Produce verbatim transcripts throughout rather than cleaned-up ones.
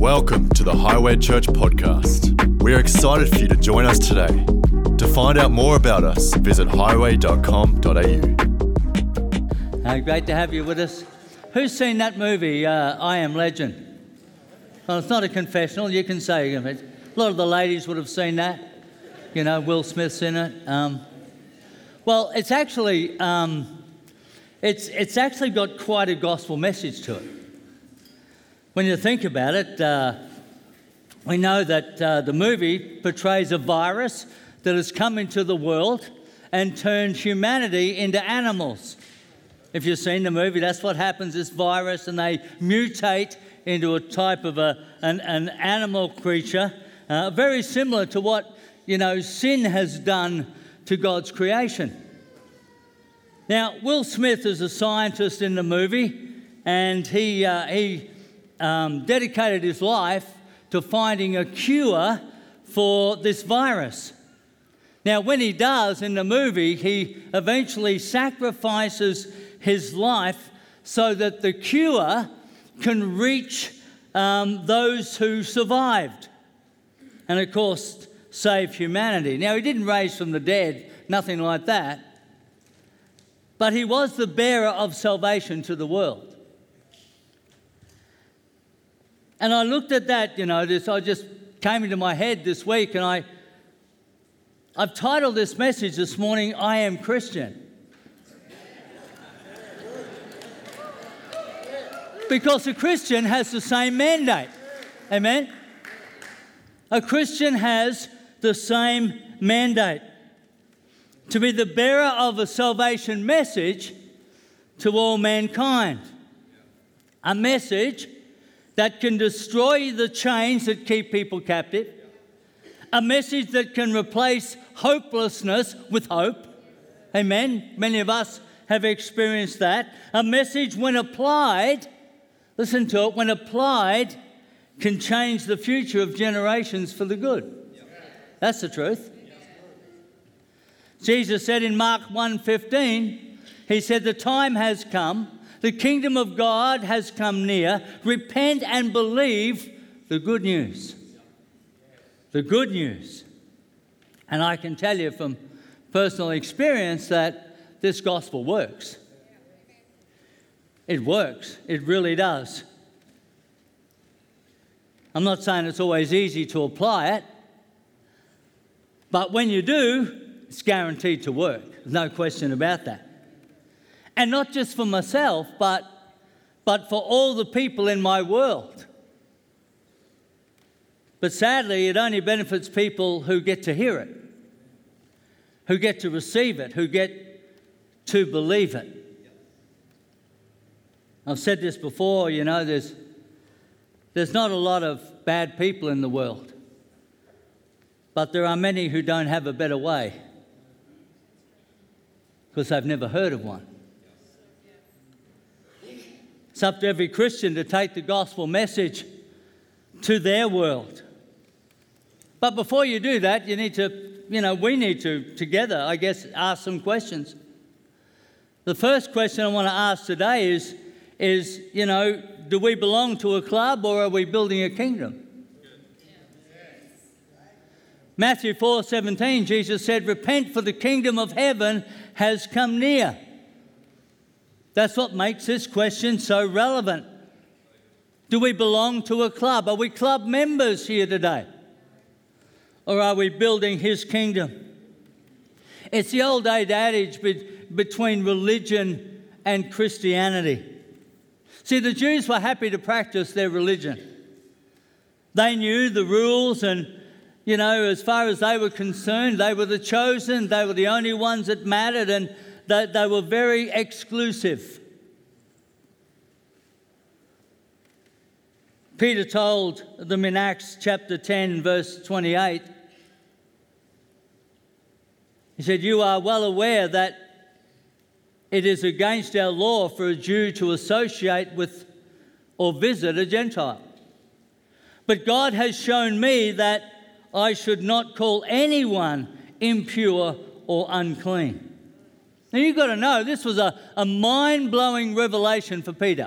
Welcome to the Highway Church podcast. We're excited for you to join us today. To find out more about us, visit highway dot com dot a u. Uh, great to have you with us. Who's seen that movie, uh, I Am Legend? Well, it's not a confessional, you can say it. A lot of the ladies would have seen that. You know, Will Smith's in it. Um, well, it's actually, um, it's, it's actually got quite a gospel message to it. When you think about it, uh, we know that uh, the movie portrays a virus that has come into the world and turned humanity into animals. If you've seen the movie, that's what happens, this virus, and they mutate into a type of a, an, an animal creature, uh, very similar to what, you know, sin has done to God's creation. Now, Will Smith is a scientist in the movie, and he uh, he... Um, dedicated his life to finding a cure for this virus. Now, when he does in the movie, he eventually sacrifices his life so that the cure can reach um, those who survived and, of course, save humanity. Now, he didn't raise from the dead, nothing like that, but he was the bearer of salvation to the world. And I looked at that, you know, this I just came into my head this week, and I, I've titled this message this morning, I Am Christian. Because a Christian has the same mandate. Amen? A Christian has the same mandate to be the bearer of a salvation message to all mankind. A message that can destroy the chains that keep people captive, a message that can replace hopelessness with hope. Amen. Many of us have experienced that. A message, when applied, listen to it, when applied, can change the future of generations for the good. That's the truth. Jesus said in Mark one fifteen, he said, "The time has come. The kingdom of God has come near. Repent and believe the good news." The good news. And I can tell you from personal experience that this gospel works. It works. It really does. I'm not saying it's always easy to apply it, but when you do, it's guaranteed to work. There's no question about that. And not just for myself, but, but for all the people in my world. But sadly, it only benefits people who get to hear it, who get to receive it, who get to believe it. I've said this before, you know, there's, there's not a lot of bad people in the world, but there are many who don't have a better way because they've never heard of one. It's up to every Christian to take the gospel message to their world. But before you do that, you need to, you know, we need to, together, I guess, ask some questions. The first question I want to ask today is, is, you know, do we belong to a club or are we building a kingdom? Matthew four seventeen, Jesus said, "Repent, for the kingdom of heaven has come near." That's what makes this question so relevant. Do we belong to a club? Are we club members here today? Or are we building his kingdom? It's the old adage be- between religion and Christianity. See, the Jews were happy to practice their religion. They knew the rules, and, you know, as far as they were concerned, they were the chosen, they were the only ones that mattered, and They, they were very exclusive. Peter told them in Acts chapter ten, verse twenty-eight, he said, "You are well aware that it is against our law for a Jew to associate with or visit a Gentile. But God has shown me that I should not call anyone impure or unclean." Now, you've got to know, this was a, a mind-blowing revelation for Peter,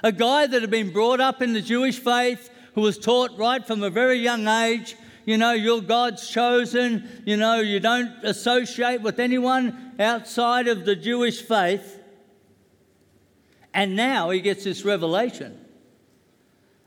a guy that had been brought up in the Jewish faith, who was taught right from a very young age, you know, you're God's chosen, you know, you don't associate with anyone outside of the Jewish faith. And now he gets this revelation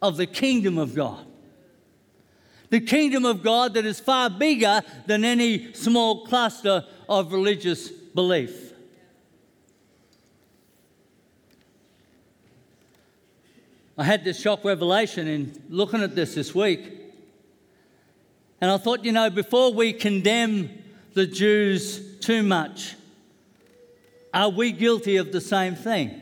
of the kingdom of God. The kingdom of God that is far bigger than any small cluster of religious belief. I had this shock revelation in looking at this this week. And I thought, you know, before we condemn the Jews too much, are we guilty of the same thing?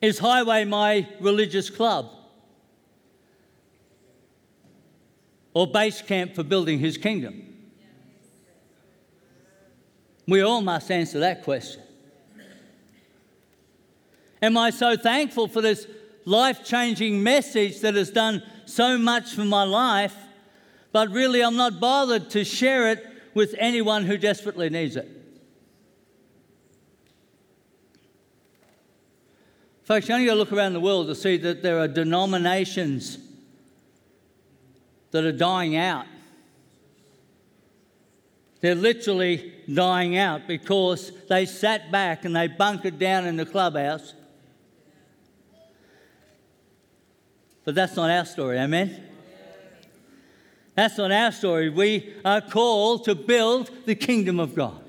Is Highway my religious club? Or base camp for building his kingdom? We all must answer that question. Am I so thankful for this life-changing message that has done so much for my life, but really I'm not bothered to share it with anyone who desperately needs it? Folks, you only got to look around the world to see that there are denominations that are dying out. They're literally dying out because they sat back and they bunkered down in the clubhouse. But that's not our story, amen? That's not our story. We are called to build the kingdom of God.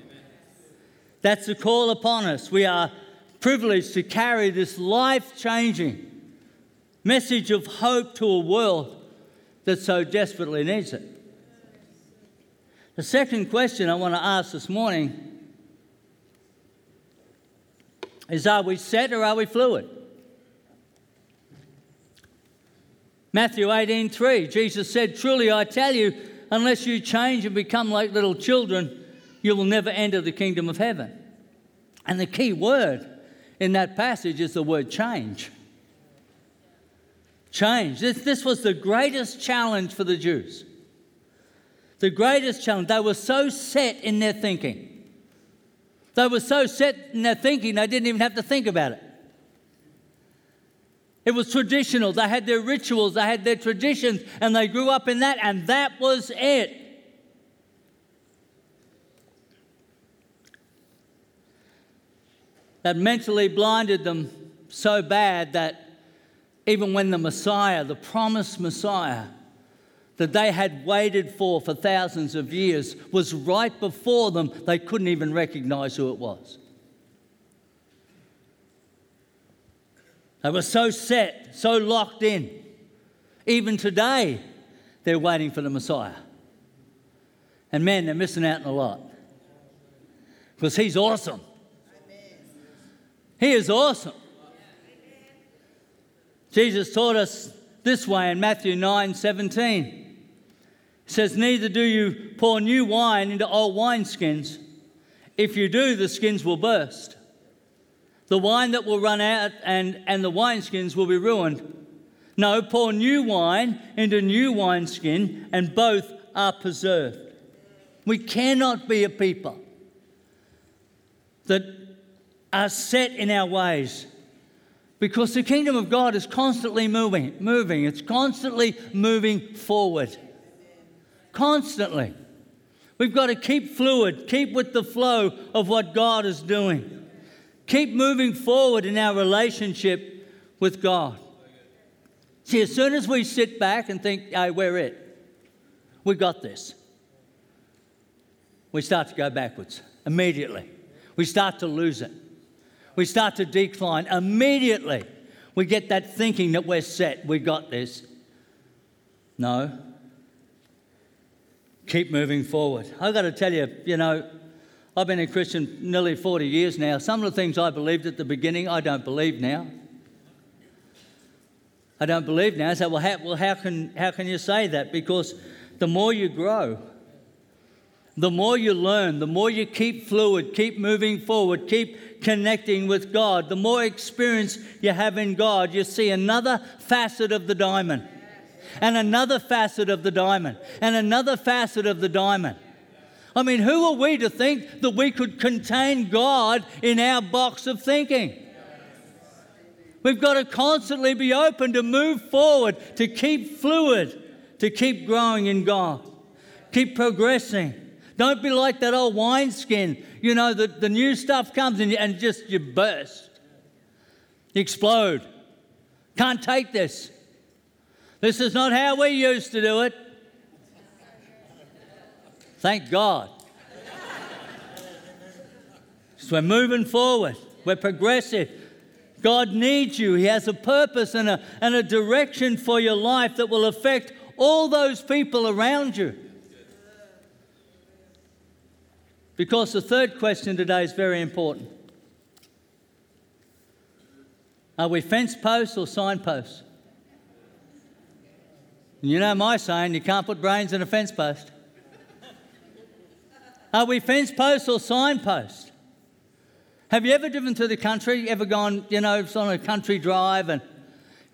That's the call upon us. We are privileged to carry this life-changing message of hope to a world that so desperately needs it. The second question I want to ask this morning is, are we set or are we fluid? Matthew eighteen three, Jesus said, "Truly I tell you, unless you change and become like little children, you will never enter the kingdom of heaven." And the key word in that passage is the word change. Change. This, this was the greatest challenge for the Jews. The greatest challenge. They were so set in their thinking. They were so set in their thinking, they didn't even have to think about it. It was traditional. They had their rituals, they had their traditions, and they grew up in that, and that was it. That mentally blinded them so bad that even when the Messiah, the promised Messiah, that they had waited for for thousands of years was right before them, they couldn't even recognize who it was. They were so set, so locked in. Even today, they're waiting for the Messiah. And man, they're missing out on a lot. Because he's awesome. He is awesome. Jesus taught us this way in Matthew nine seventeen. He says, "Neither do you pour new wine into old wineskins. If you do, the skins will burst. The wine that will run out and, and the wineskins will be ruined. No, pour new wine into new wineskin, and both are preserved." We cannot be a people that are set in our ways, because the kingdom of God is constantly moving, moving. It's constantly moving forward. Constantly. We've got to keep fluid, keep with the flow of what God is doing. Keep moving forward in our relationship with God. See, as soon as we sit back and think, hey, we're it, we got this, we start to go backwards immediately. We start to lose it. We start to decline immediately. We get that thinking that we're set, we got this. No. Keep moving forward. I've got to tell you, you know, I've been a Christian nearly forty years now. Some of the things I believed at the beginning, I don't believe now. I don't believe now. I say, well, how, well, how can how can you say that? Because the more you grow, the more you learn, the more you keep fluid, keep moving forward, keep connecting with God, the more experience you have in God, you see another facet of the diamond, and another facet of the diamond, and another facet of the diamond. I mean, who are we to think that we could contain God in our box of thinking? We've got to constantly be open to move forward, to keep fluid, to keep growing in God, keep progressing. Don't be like that old wineskin, you know, the, the new stuff comes and, you, and just you burst, you explode. Can't take this. This is not how we used to do it. Thank God. So we're moving forward. We're progressive. God needs you. He has a purpose and a, and a direction for your life that will affect all those people around you. Because the third question today is very important. Are we fence posts or signposts? And you know my saying, you can't put brains in a fence post. Are we fence posts or signposts? Have you ever driven through the country, ever gone, you know, on a country drive and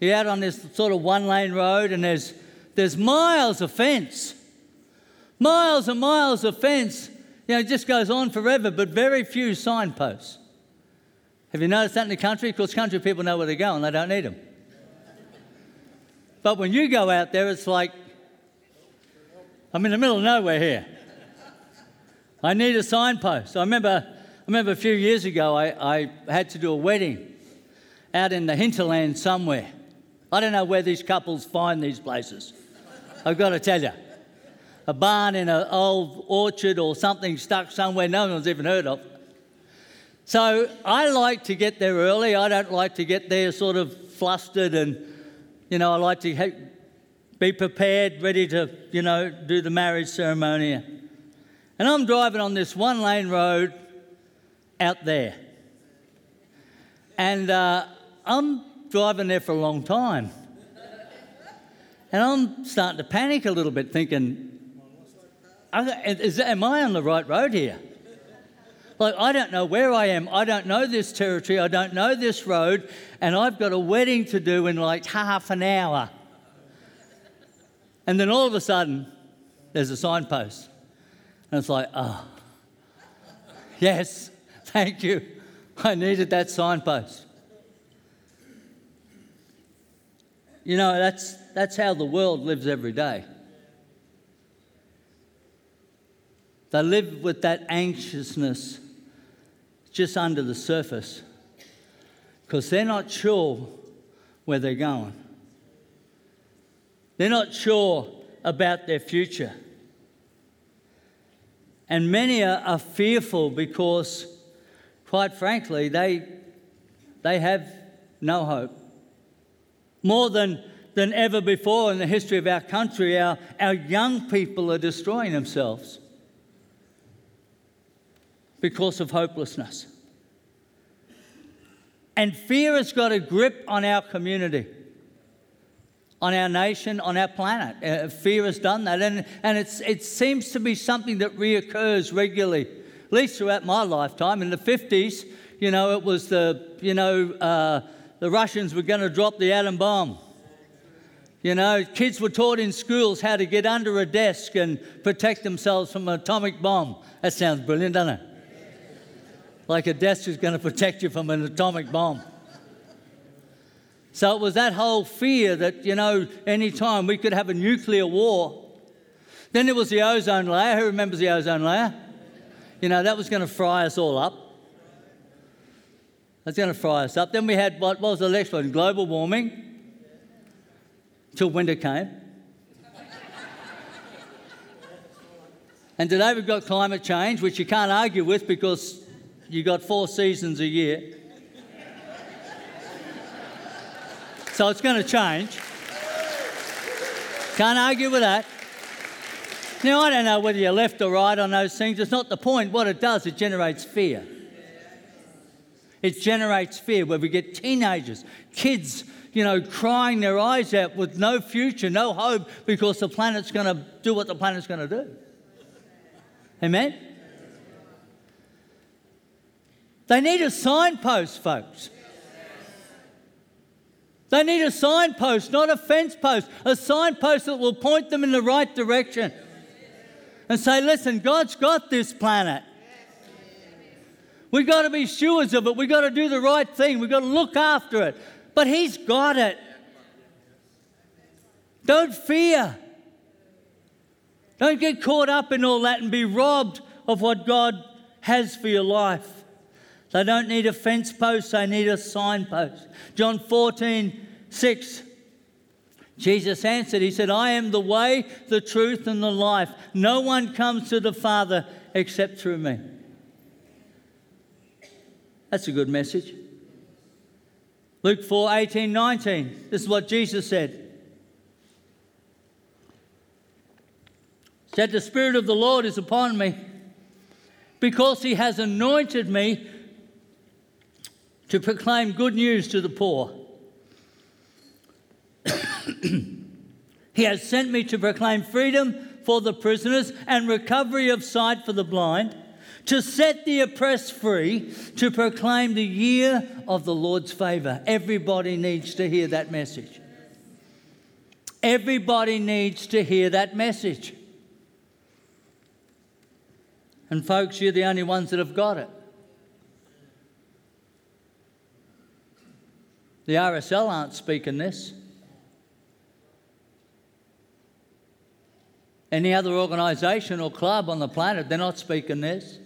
you're out on this sort of one-lane road and there's there's miles of fence, miles and miles of fence. You know, it just goes on forever, but very few signposts. Have you noticed that in the country? Of course, country people know where they're going. They don't need them. But when you go out there, it's like, I'm in the middle of nowhere here. I need a signpost. I remember... I remember a few years ago, I, I had to do a wedding out in the hinterland somewhere. I don't know where these couples find these places. I've got to tell you. A barn in an old orchard or something stuck somewhere no one's even heard of. So I like to get there early. I don't like to get there sort of flustered and, you know, I like to ha- be prepared, ready to, you know, do the marriage ceremony. And I'm driving on this one-lane road out there. And uh, I'm driving there for a long time. And I'm starting to panic a little bit, thinking, is, am I on the right road here? Like, I don't know where I am. I don't know this territory. I don't know this road. And I've got a wedding to do in like half an hour. And then all of a sudden, there's a signpost. And it's like, oh, yes. Thank you. I needed that signpost. You know, that's that's how the world lives every day. They live with that anxiousness just under the surface because they're not sure where they're going. They're not sure about their future. And many are, are fearful because quite frankly, they they have no hope. More than, than ever before in the history of our country, our, our young people are destroying themselves because of hopelessness. And fear has got a grip on our community, on our nation, on our planet. Uh, fear has done that. And, and it's, it seems to be something that reoccurs regularly. At least throughout my lifetime. In the fifties, you know, it was the, you know, uh, the Russians were going to drop the atom bomb. You know, kids were taught in schools how to get under a desk and protect themselves from an atomic bomb. That sounds brilliant, doesn't it? Like a desk is going to protect you from an atomic bomb. So it was that whole fear that, you know, any time we could have a nuclear war. Then there was the ozone layer. Who remembers the ozone layer? You know, that was going to fry us all up. That's going to fry us up. Then we had, what, what was the next one? Global warming. Till winter came. And today we've got climate change, which you can't argue with because you got four seasons a year. So it's going to change. Can't argue with that. Now, I don't know whether you're left or right on those things. It's not the point. What it does, it generates fear. It generates fear where we get teenagers, kids, you know, crying their eyes out with no future, no hope, because the planet's going to do what the planet's going to do. Amen? They need a signpost, folks. They need a signpost, not a fence post, a signpost that will point them in the right direction. And say, listen, God's got this planet. We've got to be stewards of it. We've got to do the right thing. We've got to look after it. but he's got it. Don't fear. Don't get caught up in all that and be robbed of what God has for your life. They don't need a fence post, they need a signpost. John fourteen six, Jesus answered, he said, I am the way, the truth, and the life. No one comes to the Father except through me. That's a good message. Luke four eighteen nineteen, this is what Jesus said. He said, the Spirit of the Lord is upon me because he has anointed me to proclaim good news to the poor. He has sent me to proclaim freedom for the prisoners and recovery of sight for the blind, to set the oppressed free, to proclaim the year of the Lord's favour. Everybody needs to hear that message. Everybody needs to hear that message. And folks, you're the only ones that have got it. The R S L aren't speaking this. Any other organisation or club on the planet, they're not speaking this.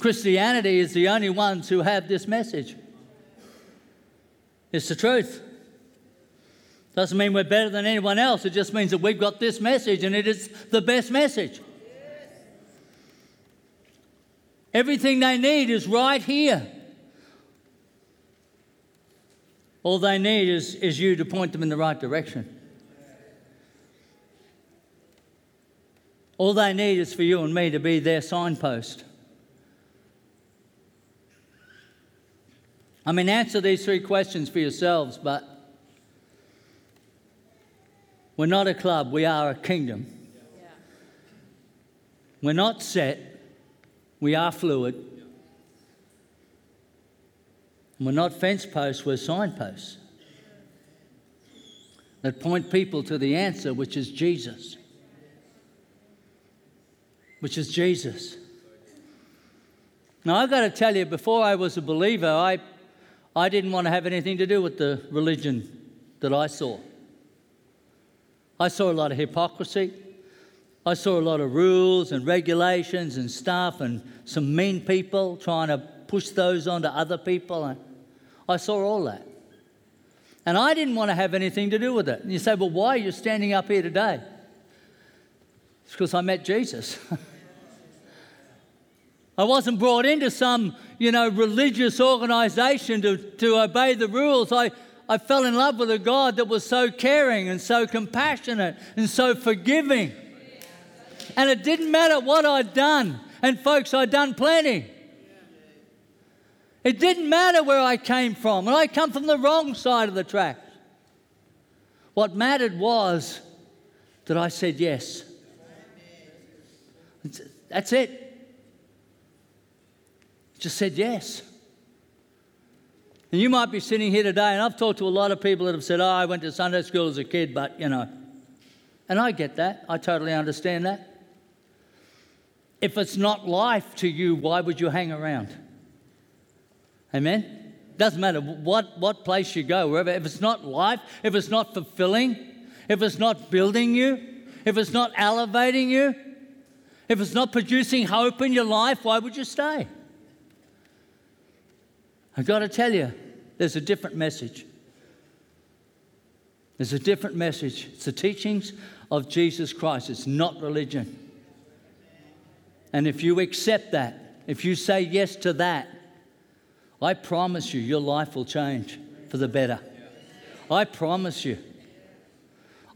Christianity is the only ones who have this message. It's the truth. Doesn't mean we're better than anyone else. It just means that we've got this message and it is the best message. Everything they need is right here. All they need is, is you to point them in the right direction. All they need is for you and me to be their signpost. I mean, answer these three questions for yourselves, but we're not a club, we are a kingdom. Yeah. We're not set, we are fluid. And we're not fence posts, we're signposts that point people to the answer, which is Jesus. Which is Jesus. Now, I've got to tell you, before I was a believer, I, I didn't want to have anything to do with the religion that I saw. I saw a lot of hypocrisy. I saw a lot of rules and regulations and stuff and some mean people trying to push those onto other people. And I saw all that. And I didn't want to have anything to do with it. And you say, well, why are you standing up here today? It's because I met Jesus. I wasn't brought into some, you know, religious organisation to, to obey the rules. I... I fell in love with a God that was so caring and so compassionate and so forgiving. And it didn't matter what I'd done. And folks, I'd done plenty. It didn't matter where I came from. And I come from the wrong side of the track. What mattered was that I said yes. That's it. Just said yes. And you might be sitting here today, and I've talked to a lot of people that have said, oh, I went to Sunday school as a kid, but, you know. And I get that. I totally understand that. If it's not life to you, why would you hang around? Amen? Doesn't matter what, what place you go, wherever. If it's not life, if it's not fulfilling, if it's not building you, if it's not elevating you, if it's not producing hope in your life, why would you stay? I've got to tell you, there's a different message. There's a different message. It's the teachings of Jesus Christ. It's not religion. And if you accept that, if you say yes to that, I promise you, your life will change for the better. I promise you.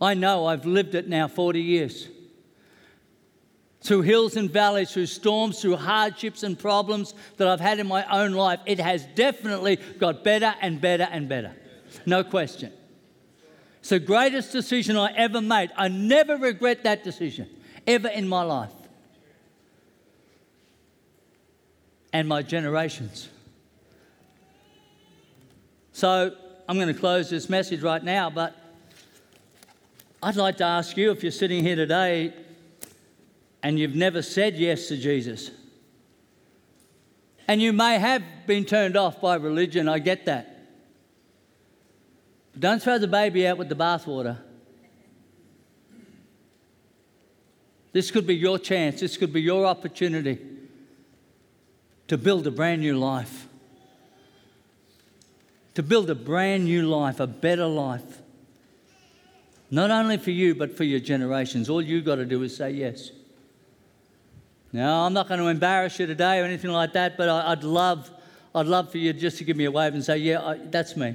I know I've lived it now forty years. Through hills and valleys, through storms, through hardships and problems that I've had in my own life, it has definitely got better and better and better. No question. It's the greatest decision I ever made. I never regret that decision, ever in my life. And my generations. So I'm going to close this message right now, but I'd like to ask you, if you're sitting here today, and you've never said yes to Jesus, And you may have been turned off by religion, I get that. But don't throw the baby out with the bathwater. This could be your chance. This could be your opportunity to build a brand new life. To build a brand new life, a better life. Not only for you, but for your generations. All you've got to do is say yes. Now, I'm not going to embarrass you today or anything like that, but I'd love, I'd love for you just to give me a wave and say, yeah, I, that's me.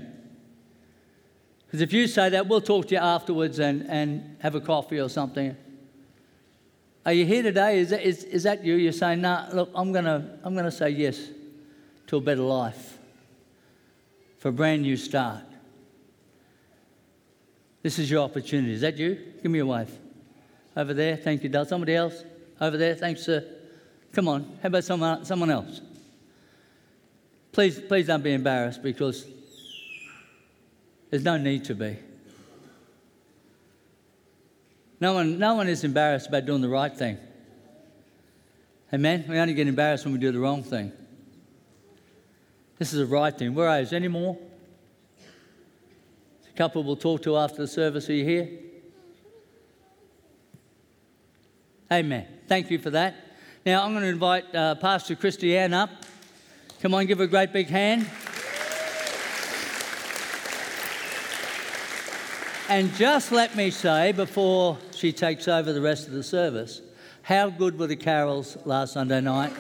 Because if you say that, we'll talk to you afterwards and, and have a coffee or something. Are you here today? Is that, is, is that you? You're saying, no, nah, look, I'm going to I'm going to say yes to a better life, for a brand new start. This is your opportunity. Is that you? Give me a wave. Over there. Thank you, Dale. Somebody else? Over there. Thanks, sir. Come on. How about someone, someone else? Please, please don't be embarrassed, because there's no need to be. No one, no one is embarrassed about doing the right thing. Amen? We only get embarrassed when we do the wrong thing. This is the right thing. Where are you? Is there any more? The couple we'll talk to after the service. Are you here? Amen. Thank you for that. Now, I'm going to invite uh, Pastor Christiane up. Come on, give her a great big hand. And just let me say, before she takes over the rest of the service, how good were the carols last Sunday night?